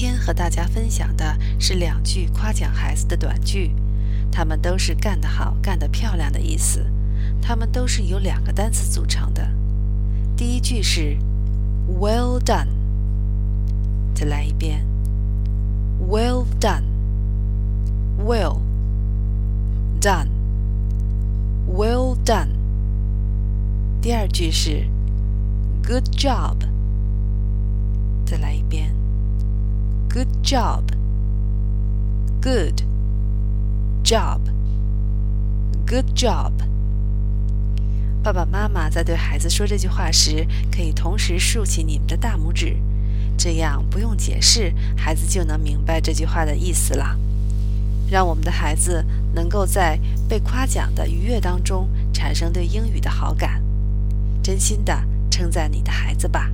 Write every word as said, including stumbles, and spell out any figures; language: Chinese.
天和大家分享的是两句夸奖孩子的短句，它们都是干得好、干得漂亮的意思。它们都是由两个单词组成的。第一句是 Well done， 再来一遍 Well done， Well done， Well done。 第二句是 Good job， 再来一遍 Good job， Good job， Good job。 爸爸妈妈在对孩子说这句话时，可以同时竖起你们的大拇指，这样不用解释，孩子就能明白这句话的意思了。让我们的孩子能够在被夸奖的愉悦当中产生对英语的好感。真心的称赞你的孩子吧。